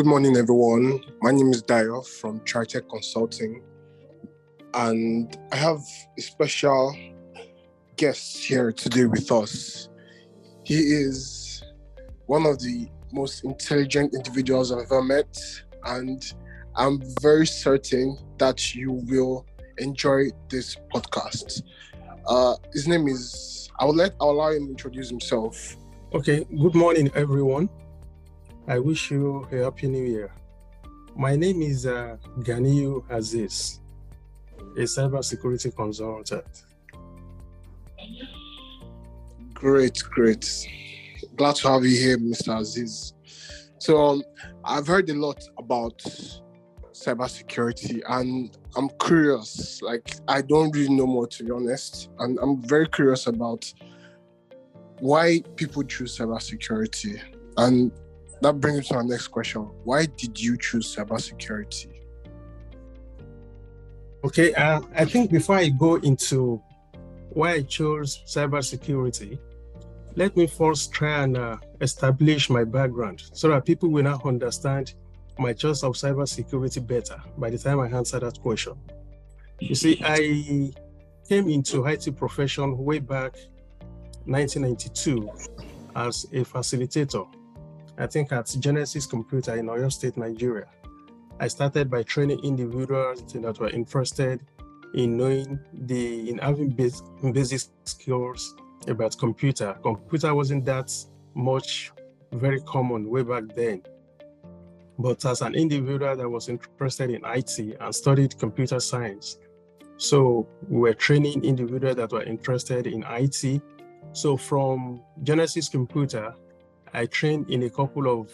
Good morning, everyone. My name is Dayo from Tritek Consulting, and I have a special guest here today with us. He is one of the most intelligent individuals I've ever met, and I'm very certain that you will enjoy this podcast. His name is, I'll allow him to introduce himself. Okay, good morning, everyone. I wish you a happy new year. My name is Ganiyu Aziz, a cybersecurity consultant. Great. Glad to have you here, Mr. Aziz. So I've heard a lot about cybersecurity, and I'm curious. Like, I don't really know more, to be honest, and I'm very curious about why people choose cybersecurity. And that brings me to our next question. Why did you choose cybersecurity? Okay, I think before I go into why I chose cybersecurity, let me first try and establish my background so that people will now understand my choice of cybersecurity better by the time I answer that question. You see, I came into IT profession way back 1992 as a facilitator. I think at Genesis Computer in Oyo State, Nigeria. I started by training individuals that were interested in having basic skills about computer. Computer wasn't that much very common way back then. But as an individual that was interested in IT and studied computer science, so we were training individuals that were interested in IT. So from Genesis Computer, I trained in a couple of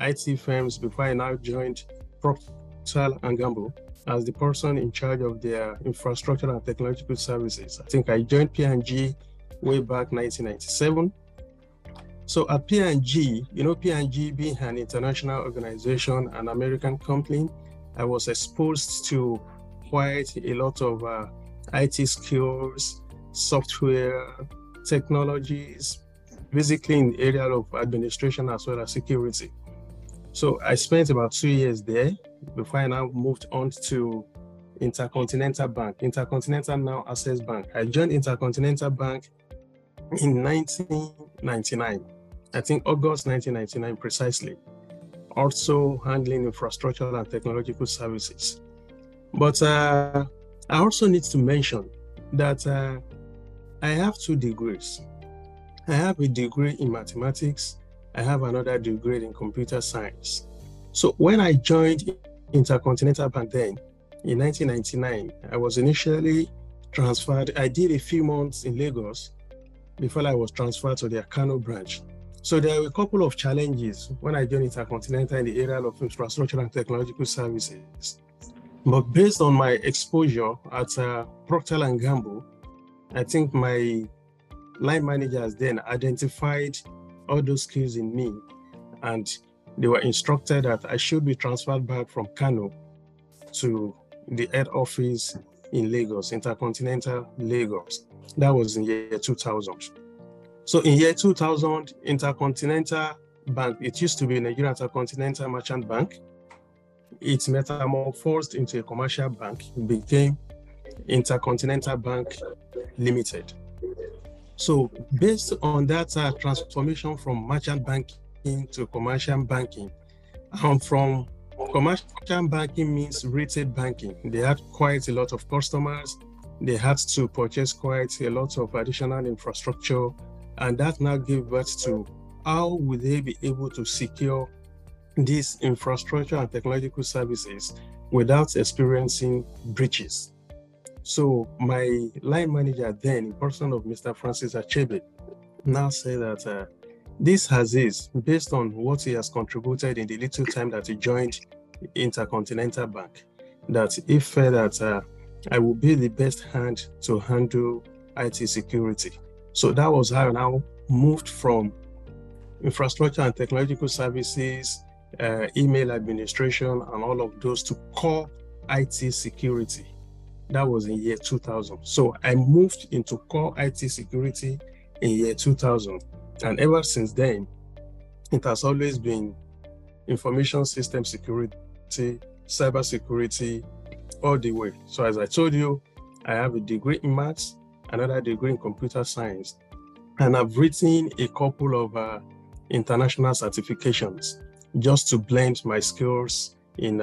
IT firms before I now joined Procter & Gamble as the person in charge of their infrastructure and technological services. I think I joined P&G way back 1997. So at P&G, you know, P&G being an international organization, an American company, I was exposed to quite a lot of IT skills, software, technologies, basically in the area of administration as well as security. So I spent about 2 years there before I now moved on to Intercontinental Bank, Intercontinental now Access Bank. I joined Intercontinental Bank in 1999, I think August 1999 precisely, also handling infrastructure and technological services. But I also need to mention that I have 2 degrees. I have a degree in mathematics. I have another degree in computer science. So when I joined Intercontinental Bank then, in 1999, I was initially transferred. I did a few months in Lagos before I was transferred to their Kano branch. So there were a couple of challenges when I joined Intercontinental in the area of infrastructure and technological services. But based on my exposure at Procter & Gamble, I think my line managers then identified all those skills in me, and they were instructed that I should be transferred back from Kano to the head office in Lagos, Intercontinental Lagos. That was in year 2000. So in year 2000, Intercontinental Bank, it used to be Nigerian Intercontinental Merchant Bank. It metamorphosed into a commercial bank, became Intercontinental Bank Limited. So based on that transformation from merchant banking to commercial banking, and from commercial banking means retail banking, they had quite a lot of customers. They had to purchase quite a lot of additional infrastructure, and that now gave birth to how would they be able to secure this infrastructure and technological services without experiencing breaches. So my line manager then, in person of Mr. Francis Achebe, now said that this Aziz, based on what he has contributed in the little time that he joined Intercontinental Bank, that he felt that I would be the best hand to handle IT security. So that was how I now moved from infrastructure and technological services, email administration, and all of those to core IT security. That was in year 2000. So I moved into core IT security in year 2000. And ever since then, it has always been information system security, cyber security, all the way. So as I told you, I have a degree in maths, another degree in computer science, and I've written a couple of international certifications just to blend my skills in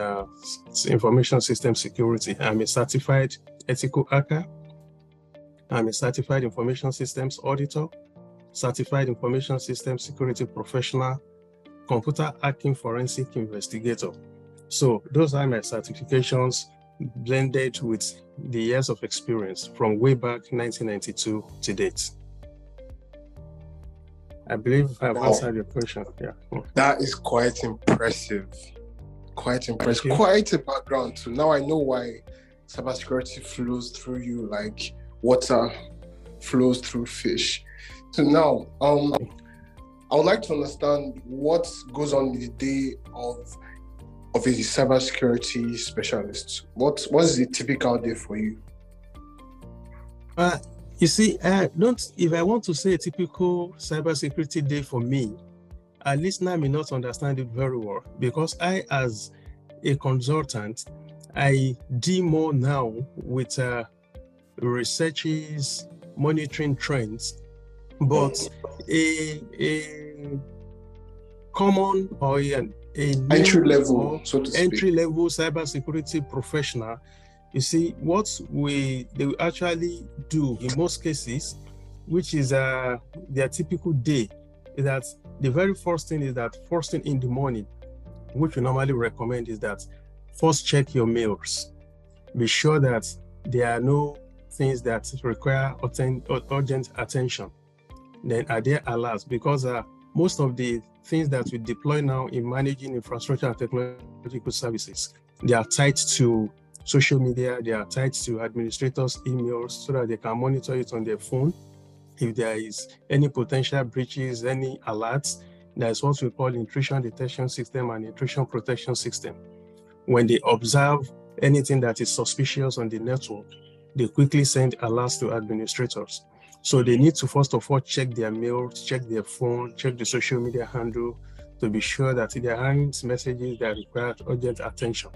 information system security. I'm a certified ethical hacker. I'm a certified information systems auditor, certified information systems security professional, computer hacking forensic investigator. So those are my certifications blended with the years of experience from way back 1992 to date. I believe I've answered your question. Yeah. That is quite impressive. Quite impressive. Quite a background too. Now I know why cybersecurity flows through you like water flows through fish. So now, I would like to understand what goes on in the day of a cybersecurity specialist. What is the typical day for you? You see, if I want to say a typical cybersecurity day for me, a listener may not understand it very well, because I, as a consultant, I deal more now with researches, monitoring trends, but a common or a entry-level, so to speak, entry-level cybersecurity professional, you see, what they will actually do in most cases, which is their typical day, is that the very first thing is that first thing in the morning, which we normally recommend is that first check your mails. Be sure that there are no things that require urgent attention. Then are there alerts, because most of the things that we deploy now in managing infrastructure and technological services, they are tied to social media, they are tied to administrators' emails so that they can monitor it on their phone. If there is any potential breaches, any alerts, that's what we call intrusion detection system and intrusion protection system. When they observe anything that is suspicious on the network, they quickly send alerts to administrators. So they need to first of all check their mail, check their phone, check the social media handle to be sure that there aren't messages that require urgent attention.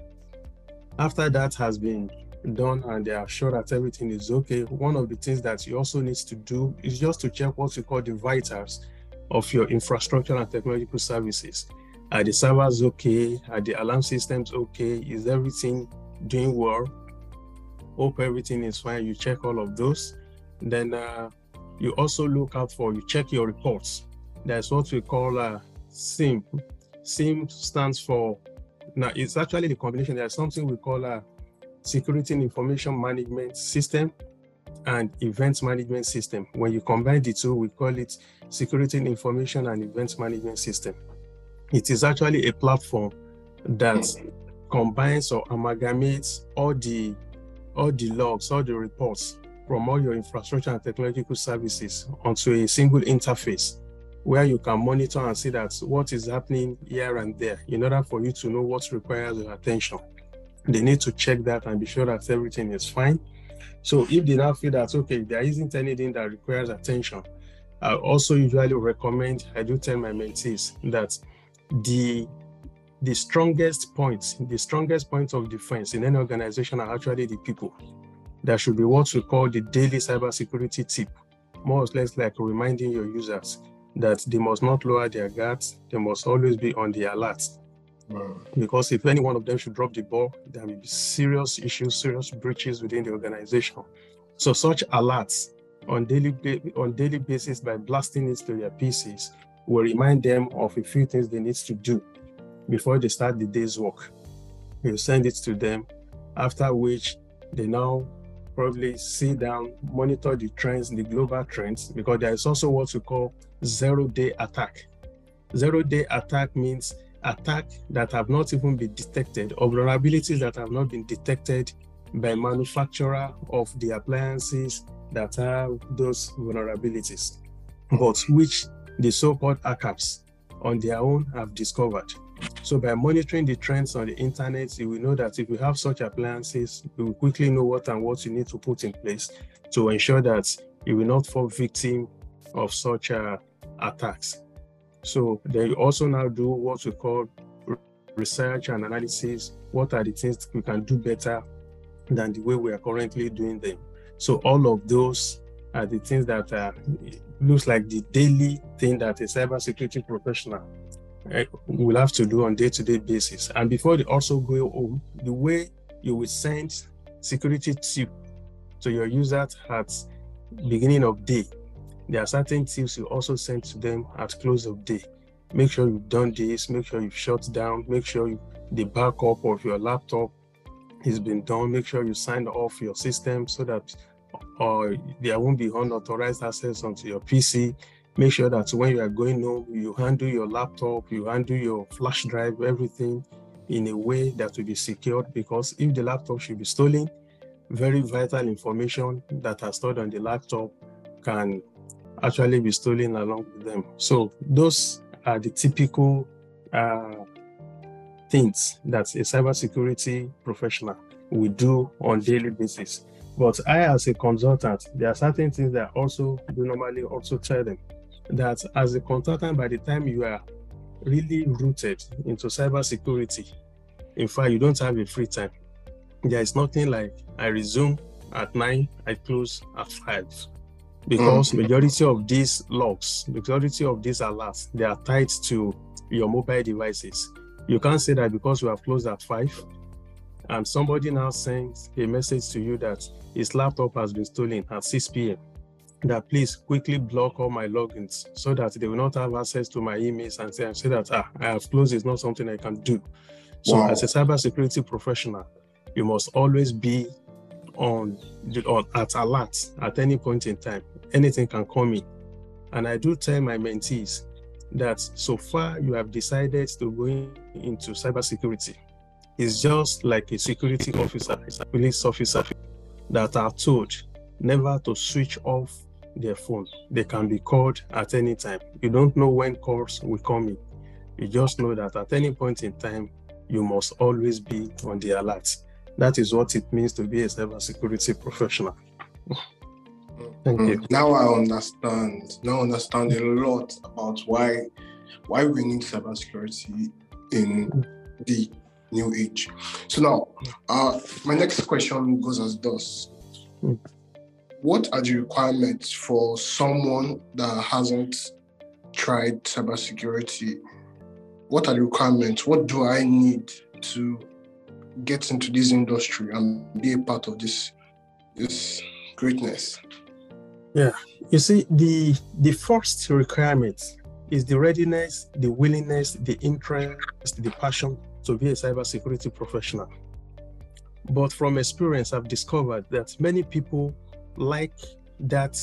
After that has been done and they are sure that everything is okay, one of the things that you also need to do is just to check what you call the vitals of your infrastructure and technological services. Are the servers okay? Are the alarm systems okay? Is everything doing well? Hope everything is fine. You check all of those. Then you also look out for, you check your reports. That's what we call SIM. SIM stands for, now it's actually the combination. There's something we call Security and Information Management System and Event Management System. When you combine the two, we call it Security and Information and Event Management System. It is actually a platform that combines or amalgamates all the logs, all the reports from all your infrastructure and technological services onto a single interface where you can monitor and see that what is happening here and there in order for you to know what requires your attention. They need to check that and be sure that everything is fine. So if they now feel that, okay, there isn't anything that requires attention, I also usually recommend, I do tell my mentees that the strongest points, of defense in any organization are actually the people. There should be what we call the daily cybersecurity tip, more or less like reminding your users that they must not lower their guards, they must always be on the alert. Wow. Because if any one of them should drop the ball, there will be serious issues, serious breaches within the organization. So such alerts on daily basis, by blasting it to their PCs, will remind them of a few things they need to do before they start the day's work. We'll send it to them, after which they now probably sit down, monitor the trends, the global trends, because there is also what we call zero-day attack. Zero-day attack means attacks that have not even been detected, or vulnerabilities that have not been detected by manufacturer of the appliances that have those vulnerabilities, but which the so-called hackers on their own have discovered. So by monitoring the trends on the internet, you will know that if you have such appliances, you will quickly know what you need to put in place to ensure that you will not fall victim of such attacks. So they also now do what we call research and analysis, what are the things we can do better than the way we are currently doing them. So all of those are the things that looks like the daily thing that a cybersecurity professional will have to do on day-to-day basis. And before they also go home, the way you will send security tip to your users at beginning of day, there are certain tips you also send to them at close of day. Make sure you've done this, make sure you've shut down, make sure the backup of your laptop has been done, make sure you sign off your system so that there won't be unauthorized access onto your PC. Make sure that when you are going home, you handle your laptop, you handle your flash drive, everything in a way that will be secured, because if the laptop should be stolen, very vital information that are stored on the laptop can actually be stolen along with them. So those are the typical things that a cybersecurity professional will do on a daily basis. But I, as a consultant, there are certain things that also do normally also tell them that as a consultant, by the time you are really rooted into cybersecurity, in fact, you don't have a free time. There is nothing like I resume at 9, I close at 5. Because majority of these logs, majority of these alerts, they are tied to your mobile devices. You can't say that because you have closed at 5 and somebody now sends a message to you that his laptop has been stolen at 6 p.m. that please quickly block all my logins so that they will not have access to my emails, and say that I have closed is not something I can do. So as a cybersecurity professional, you must always be at alert at any point in time. Anything can come in. And I do tell my mentees that so far you have decided to go into cybersecurity, it's just like a security officer, a police officer that are told never to switch off their phone. They can be called at any time. You don't know when calls will come in. You just know that at any point in time, you must always be on the alert. That is what it means to be a cybersecurity professional. Thank you. Now I understand. Now I understand a lot about why we need cybersecurity in the new age. So now, my next question goes as thus. What are the requirements for someone that hasn't tried cybersecurity? What are the requirements? What do I need to get into this industry and be a part of this greatness? Yeah, you see, the first requirement is the readiness, the willingness, the interest, the passion to be a cybersecurity professional. But from experience, I've discovered that many people like that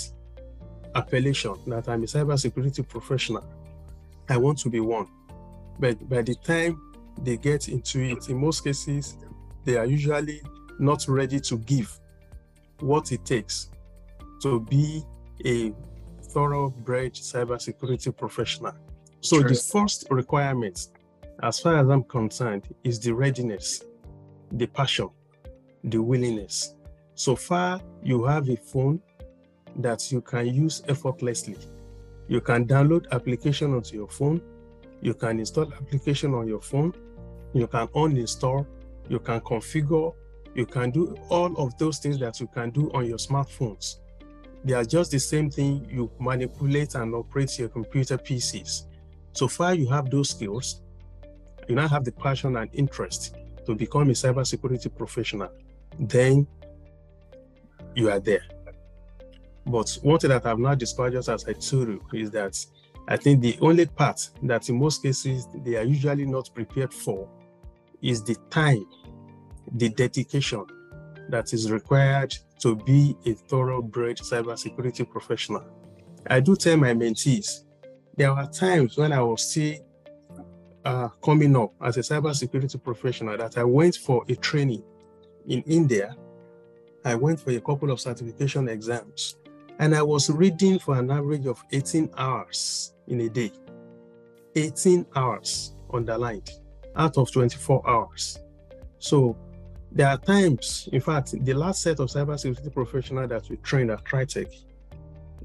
appellation that I'm a cybersecurity professional. I want to be one. But by the time they get into it, in most cases, they are usually not ready to give what it takes to be a thoroughbred cybersecurity professional. So the first requirement, as far as I'm concerned, is the readiness, the passion, the willingness. So far, you have a phone that you can use effortlessly. You can download application onto your phone. You can install application on your phone. You can uninstall, you can configure, you can do all of those things that you can do on your smartphones. They are just the same thing you manipulate and operate your computer PCs. So far you have those skills, you now have the passion and interest to become a cybersecurity professional, then you are there. But one thing that I've now discovered, just as I told you, is that I think the only part that in most cases they are usually not prepared for is the time, the dedication that is required to be a thoroughbred cybersecurity professional. I do tell my mentees, there were times when I was still coming up as a cybersecurity professional that I went for a training in India. I went for a couple of certification exams, and I was reading for an average of 18 hours in a day. 18 hours underlined out of 24 hours. So there are times, in fact, the last set of cybersecurity professionals that we trained at Tritech,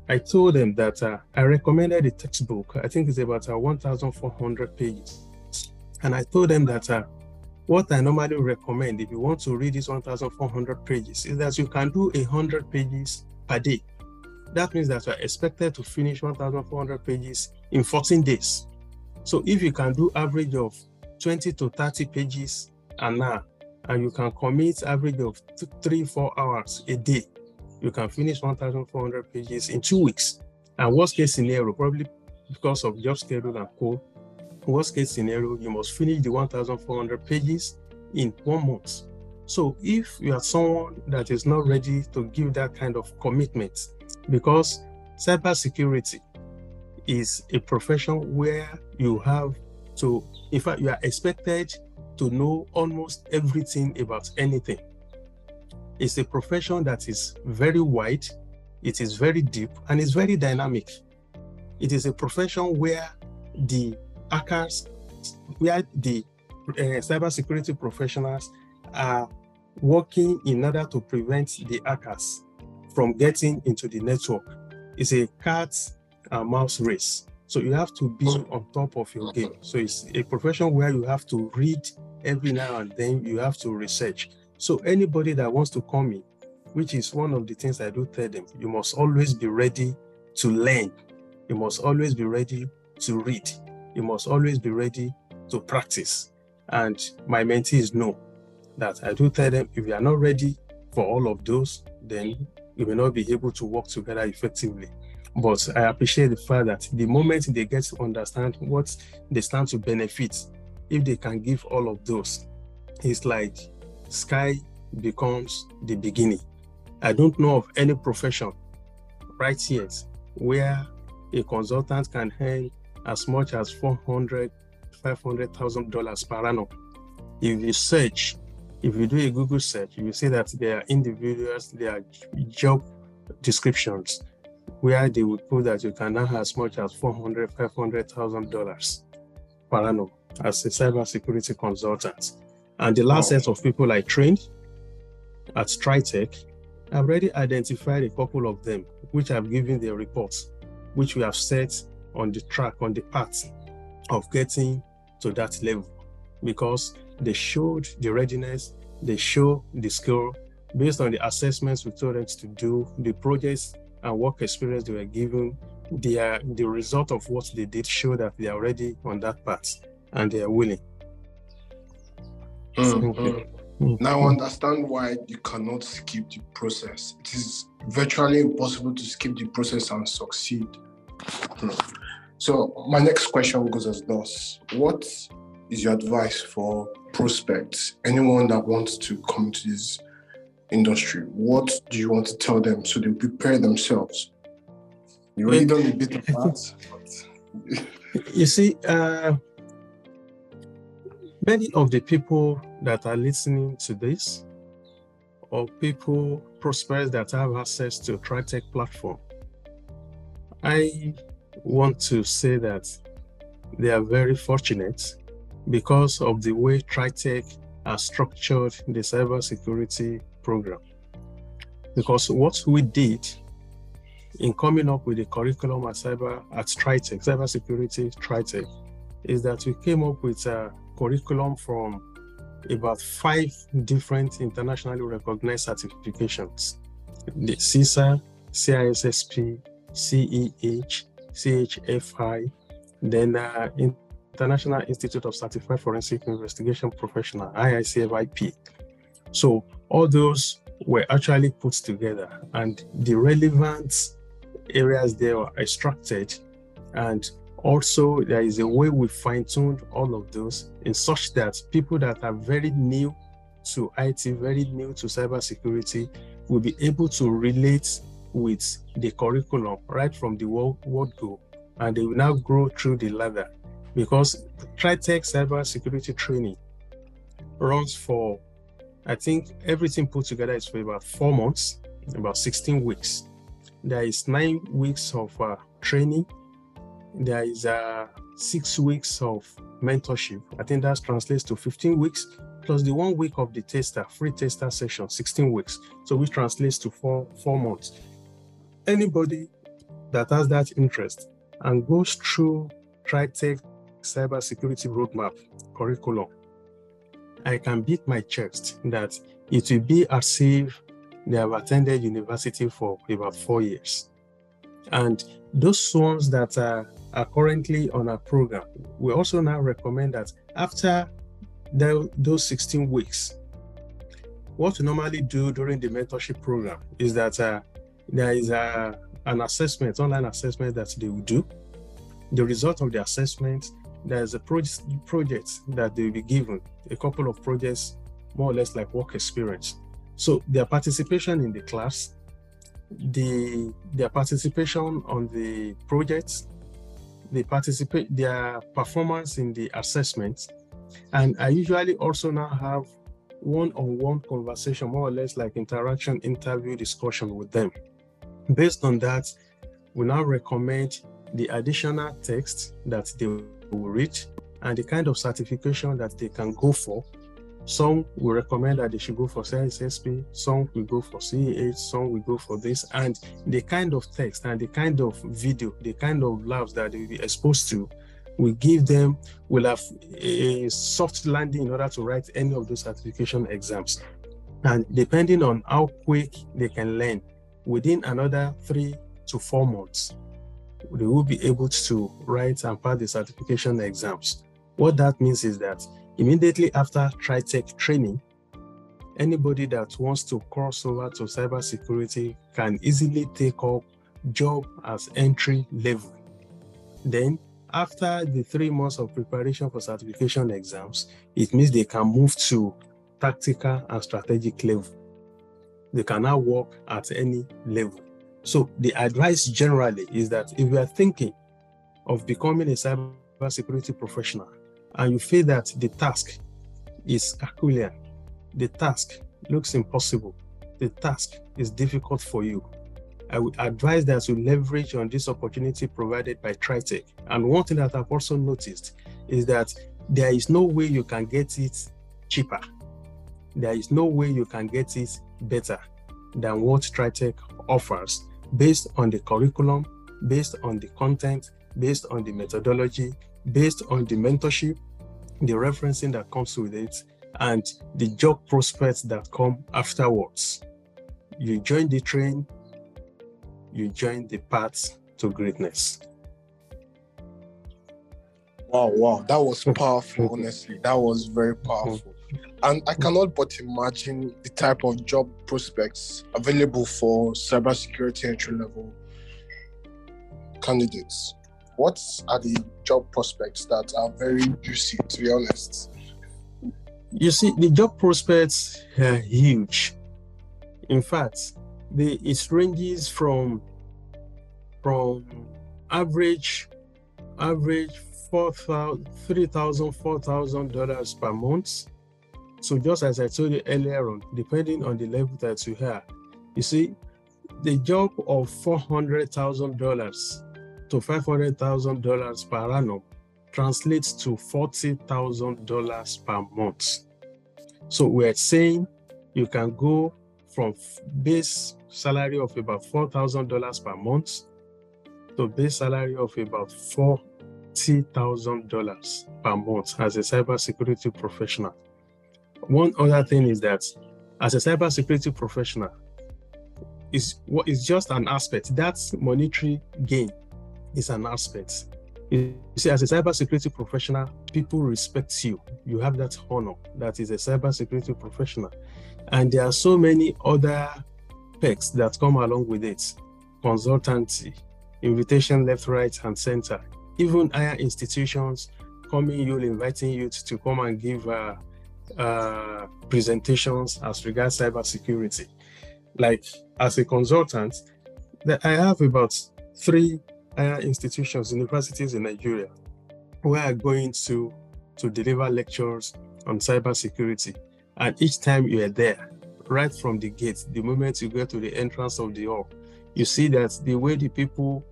I told them that I recommended a textbook. I think it's about 1,400 pages And I told them that what I normally recommend if you want to read these 1,400 pages is that you can do 100 pages per day. That means that you are expected to finish 1,400 pages in 14 days. So if you can do average of 20 to 30 pages an hour, and you can commit average of 3-4 hours a day, you can finish 1,400 pages in 2 weeks. And worst case scenario, probably because of job schedule and code, worst case scenario, you must finish the 1,400 pages in 1 month. So if you are someone that is not ready to give that kind of commitment, because cybersecurity is a profession where you have to, in fact, you are expected to know almost everything about anything. It's a profession that is very wide, it is very deep, and it's very dynamic. It is a profession where the hackers, where the cybersecurity professionals are working in order to prevent the hackers from getting into the network. It's a cat and mouse race. So you have to be on top of your game. So it's a profession where you have to read every now and then, you have to research. So anybody that wants to come in, which is one of the things I do tell them, you must always be ready to learn. You must always be ready to read. You must always be ready to practice. And my mentees know that I do tell them, if you are not ready for all of those, then you will not be able to work together effectively. But I appreciate the fact that the moment they get to understand what they stand to benefit, if they can give all of those, it's like sky becomes the beginning. I don't know of any profession right yet where a consultant can earn as much as $400,000, $500,000 per annum. If you search, if you do a Google search, you will see that there are individuals, there are job descriptions where they would put that you can earn as much as $400,000, $500,000 per annum as a cybersecurity consultant. And the last set of people I trained at Tritech, I've already identified a couple of them, which I've given their reports, which we have set on the track, on the path of getting to that level, because they showed the readiness, they show the skill based on the assessments we told them to do, the projects and work experience they were given. The result of what they did show that they are already on that path and they are willing. Now I understand why you cannot skip the process. It is virtually impossible to skip the process and succeed. So my next question goes as thus. What is your advice for prospects, anyone that wants to come to this industry? What do you want to tell them so they prepare themselves? You really don't need a bit of that. You see, many of the people that are listening to this, or people, prospects that have access to Tritech platform, I want to say that they are very fortunate because of the way Tritech has structured the cybersecurity program. Because what we did in coming up with the curriculum at Tritech, cybersecurity Tritech, is that we came up with a curriculum from about 5 different internationally recognized certifications: the CISA, CISSP, CEH, CHFI, then International Institute of Certified Forensic Investigation Professional, IICFIP. So all those were actually put together and the relevant areas they were extracted, and also there is a way we fine-tuned all of those in such that people that are very new to IT, very new to cybersecurity, will be able to relate with the curriculum right from the word go, and they will now grow through the ladder. Because Tritech cybersecurity training runs for, I think everything put together is for about 4 months, about 16 weeks. There is 9 weeks of training. There is 6 weeks of mentorship. I think that translates to 15 weeks, plus the 1 week of the tester, free tester session, 16 weeks. So which translates to four months. Anybody that has that interest and goes through Tritech cybersecurity roadmap curriculum, I can beat my chest that it will be as if they have attended university for about 4 years. And those ones that are currently on our program, we also now recommend that after those 16 weeks, what we normally do during the mentorship program is that there is an assessment, online assessment that they will do. The result of the assessment, there is a project that they will be given, a couple of projects, more or less like work experience. So their participation in the class, their participation on the projects, their performance in the assessment. And I usually also now have one-on-one conversation, more or less like interaction, interview, discussion with them. Based on that, we now recommend the additional text that they will read and the kind of certification that they can go for. Some will recommend that they should go for CISSP, some will go for CEH, some will go for this, and the kind of text and the kind of video, the kind of labs that they will be exposed to, we give them, will have a soft landing in order to write any of those certification exams. And depending on how quick they can learn, within another 3 to 4 months, they will be able to write and pass the certification exams. What that means is that immediately after Tritek training, anybody that wants to cross over to cybersecurity can easily take up job as entry level. Then, after the 3 months of preparation for certification exams, it means they can move to tactical and strategic level. They can now work at any level. So the advice generally is that if you are thinking of becoming a cybersecurity professional and you feel that the task is Herculean, the task looks impossible, the task is difficult for you, I would advise that you leverage on this opportunity provided by Tritek. And one thing that I've also noticed is that there is no way you can get it cheaper. There is no way you can get it better than what Tritek offers, based on the curriculum, based on the content, based on the methodology, based on the mentorship, the referencing that comes with it, and the job prospects that come afterwards. You join the train, you join the path to greatness. Wow, that was powerful, honestly. That was very powerful. And I cannot but imagine the type of job prospects available for cybersecurity entry-level candidates. What are the job prospects that are very juicy, to be honest? You see, the job prospects are huge. In fact, it ranges from average $4,000 per month. So just as I told you earlier on, depending on the level that you have, you see, the job of $400,000 to $500,000 per annum translates to $40,000 per month. So we're saying you can go from base salary of about $4,000 per month to base salary of about $40,000 per month as a cybersecurity professional. One other thing is that as a cybersecurity professional, it's just an aspect. That monetary gain is an aspect. You see, as a cybersecurity professional, people respect you. You have that honor that is a cybersecurity professional. And there are so many other perks that come along with it. Consultancy, invitation left, right, and center. Even higher institutions coming, inviting you to come and give presentations as regards cybersecurity. Like as a consultant, I have about 3 higher institutions, universities in Nigeria, where I'm going to deliver lectures on cybersecurity. And each time you are there, right from the gate, the moment you go to the entrance of the hall, you see that the way the people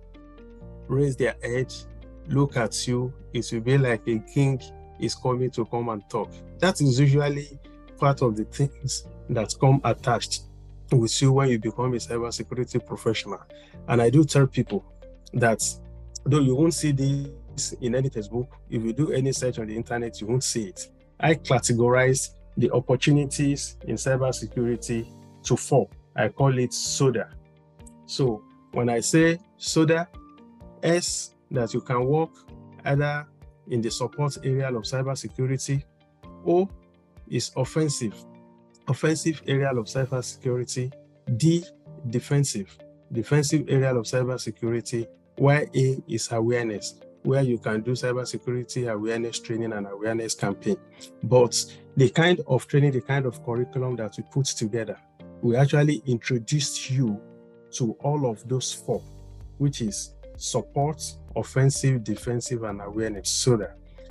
raise their head, look at you, it will be like a king is coming to come and talk. That is usually part of the things that come attached with you when you become a cybersecurity professional. And I do tell people that though you won't see this in any textbook. If you do any search on the internet, you won't see it. I categorize the opportunities in cybersecurity to four. I call it SODA. So when I say SODA, S, that you can work either in the support area of cybersecurity, O is offensive area of cybersecurity, D, defensive area of cybersecurity, where A is awareness, where you can do cybersecurity awareness training and awareness campaign. But the kind of training, the kind of curriculum that we put together, we actually introduce you to all of those four, which is support, offensive, defensive, and awareness.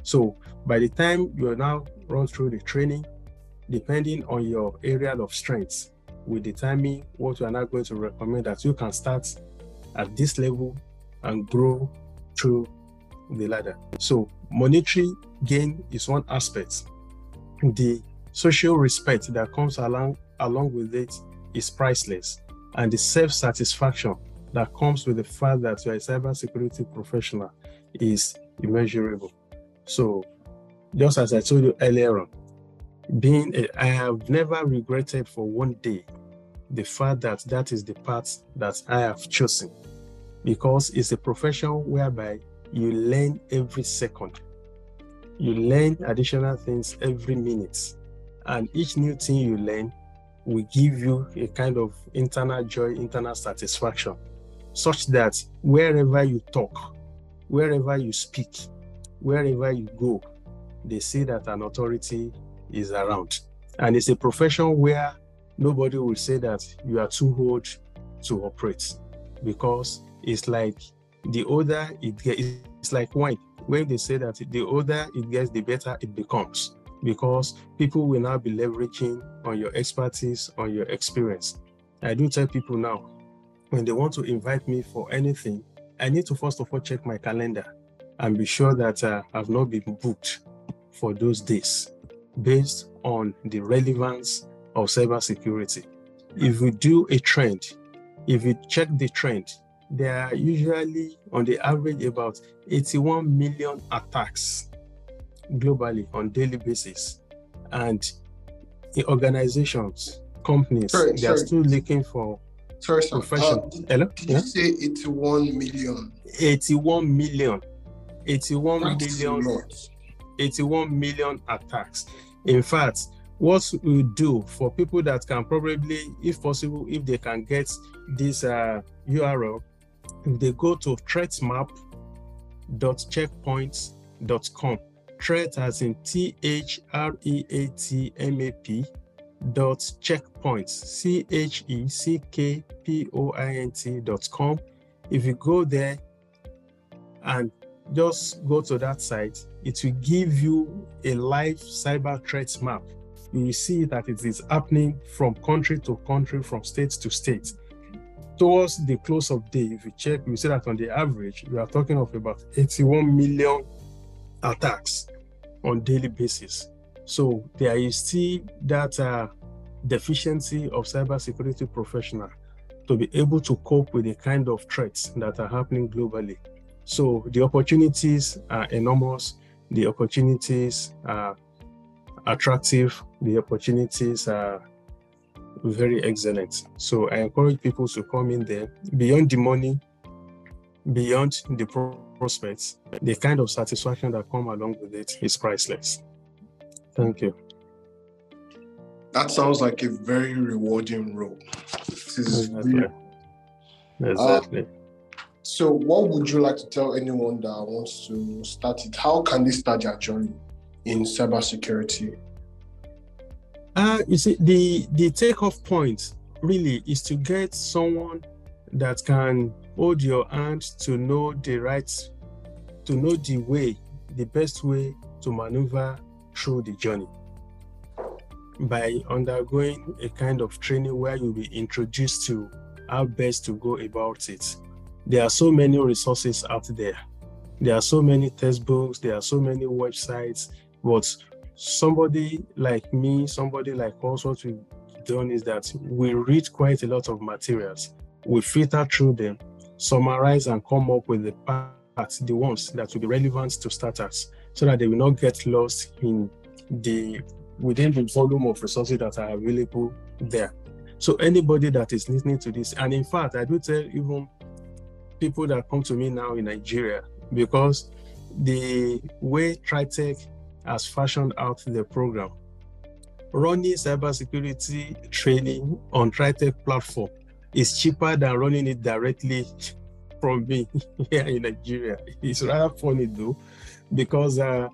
So by the time you are now run through the training, depending on your area of strengths, we determine what we are now going to recommend that you can start at this level and grow through the ladder. So monetary gain is one aspect. The social respect that comes along with it is priceless, and the self-satisfaction that comes with the fact that you are a cybersecurity professional is immeasurable. So just as I told you earlier on, I have never regretted for one day the fact that that is the path that I have chosen, because it's a profession whereby you learn every second. You learn additional things every minute, and each new thing you learn will give you a kind of internal joy, internal satisfaction, such that wherever you talk, wherever you speak, wherever you go, they see that an authority is around. And it's a profession where nobody will say that you are too old to operate, because it's like the older it gets, it's like wine. When they say that the older it gets, the better it becomes, because people will now be leveraging on your expertise, on your experience. I do tell people now, when they want to invite me for anything, I need to first of all check my calendar and be sure that I've not been booked for those days, based on the relevance of cybersecurity. If we do a trend, if we check the trend, there are usually on the average about 81 million attacks globally on daily basis, and the organizations, companies, they are still looking for professionals. Did you say 81 million? 81 million attacks. In fact, what we do for people that can probably, if possible, if they can get this URL, if they go to threatmap.checkpoints.com, threat as in threatmap.checkpoints, checkpoint.com. If you go there and just go to that site, it will give you a live cyber threats map. You will see that it is happening from country to country, from state to state. Towards the close of day, if you check, you see that on the average, we are talking of about 81 million attacks on daily basis. So there is still that deficiency of cybersecurity professional to be able to cope with the kind of threats that are happening globally. So the opportunities are enormous, the opportunities are attractive, the opportunities are very excellent. So I encourage people to come in there. Beyond the money, beyond the prospects, the kind of satisfaction that comes along with it is priceless. Thank you. That sounds like a very rewarding role. This is exactly. So what would you like to tell anyone that wants to start it? How can they start their journey in cybersecurity? You see, the takeoff point really is to get someone that can hold your hand to know the right, to know the way, the best way to maneuver through the journey, by undergoing a kind of training where you'll be introduced to how best to go about it. There are so many resources out there. There are so many textbooks, there are so many websites, but somebody like me, somebody like us, what we've done is that we read quite a lot of materials. We filter through them, summarize, and come up with the at the ones that will be relevant to starters, so that they will not get lost in the within the volume of resources that are available there. So anybody that is listening to this, and in fact, I do tell even people that come to me now in Nigeria, because the way Tritek has fashioned out the program, running cybersecurity training on Tritek platform is cheaper than running it directly from me here in Nigeria. It's rather funny though, because I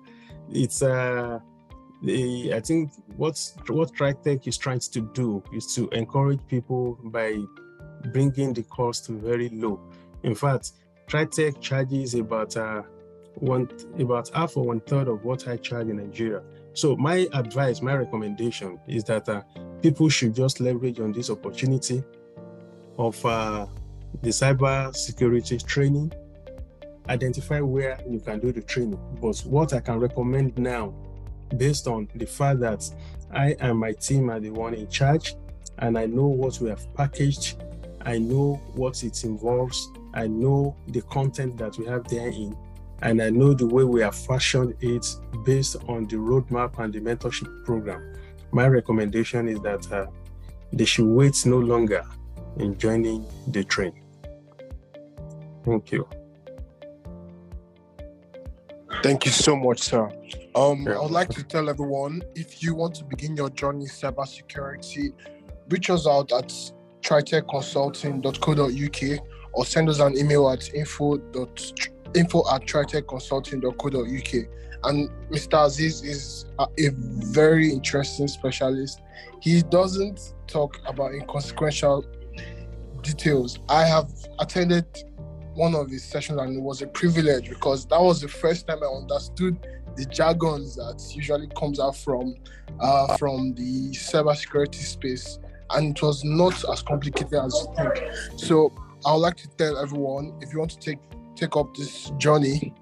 think what Tritek is trying to do is to encourage people by bringing the cost very low. In fact, Tritek charges about half or 1/3 of what I charge in Nigeria. So my advice, my recommendation is that people should just leverage on this opportunity of the cyber security training, identify where you can do the training. But what I can recommend now, based on the fact that I and my team are the one in charge, and I know what we have packaged, I know what it involves, I know the content that we have therein, and I know the way we have fashioned it based on the roadmap and the mentorship program. My recommendation is that they should wait no longer in joining the train. Thank you. Thank you so much, sir. I would like to tell everyone, if you want to begin your journey in cybersecurity, reach us out at tritechconsulting.co.uk or send us an email at info@tritechconsulting.co.uk. And Mr. Aziz is a very interesting specialist. He doesn't talk about inconsequential details. I have attended one of his sessions and it was a privilege, because that was the first time I understood the jargon that usually comes out from the cybersecurity space, and it was not as complicated as you think. So I would like to tell everyone, if you want to take up this journey,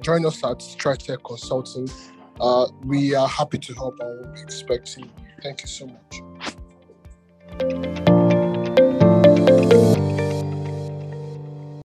join us at Tritek Consulting. We are happy to help and we'll be expecting. Thank you so much.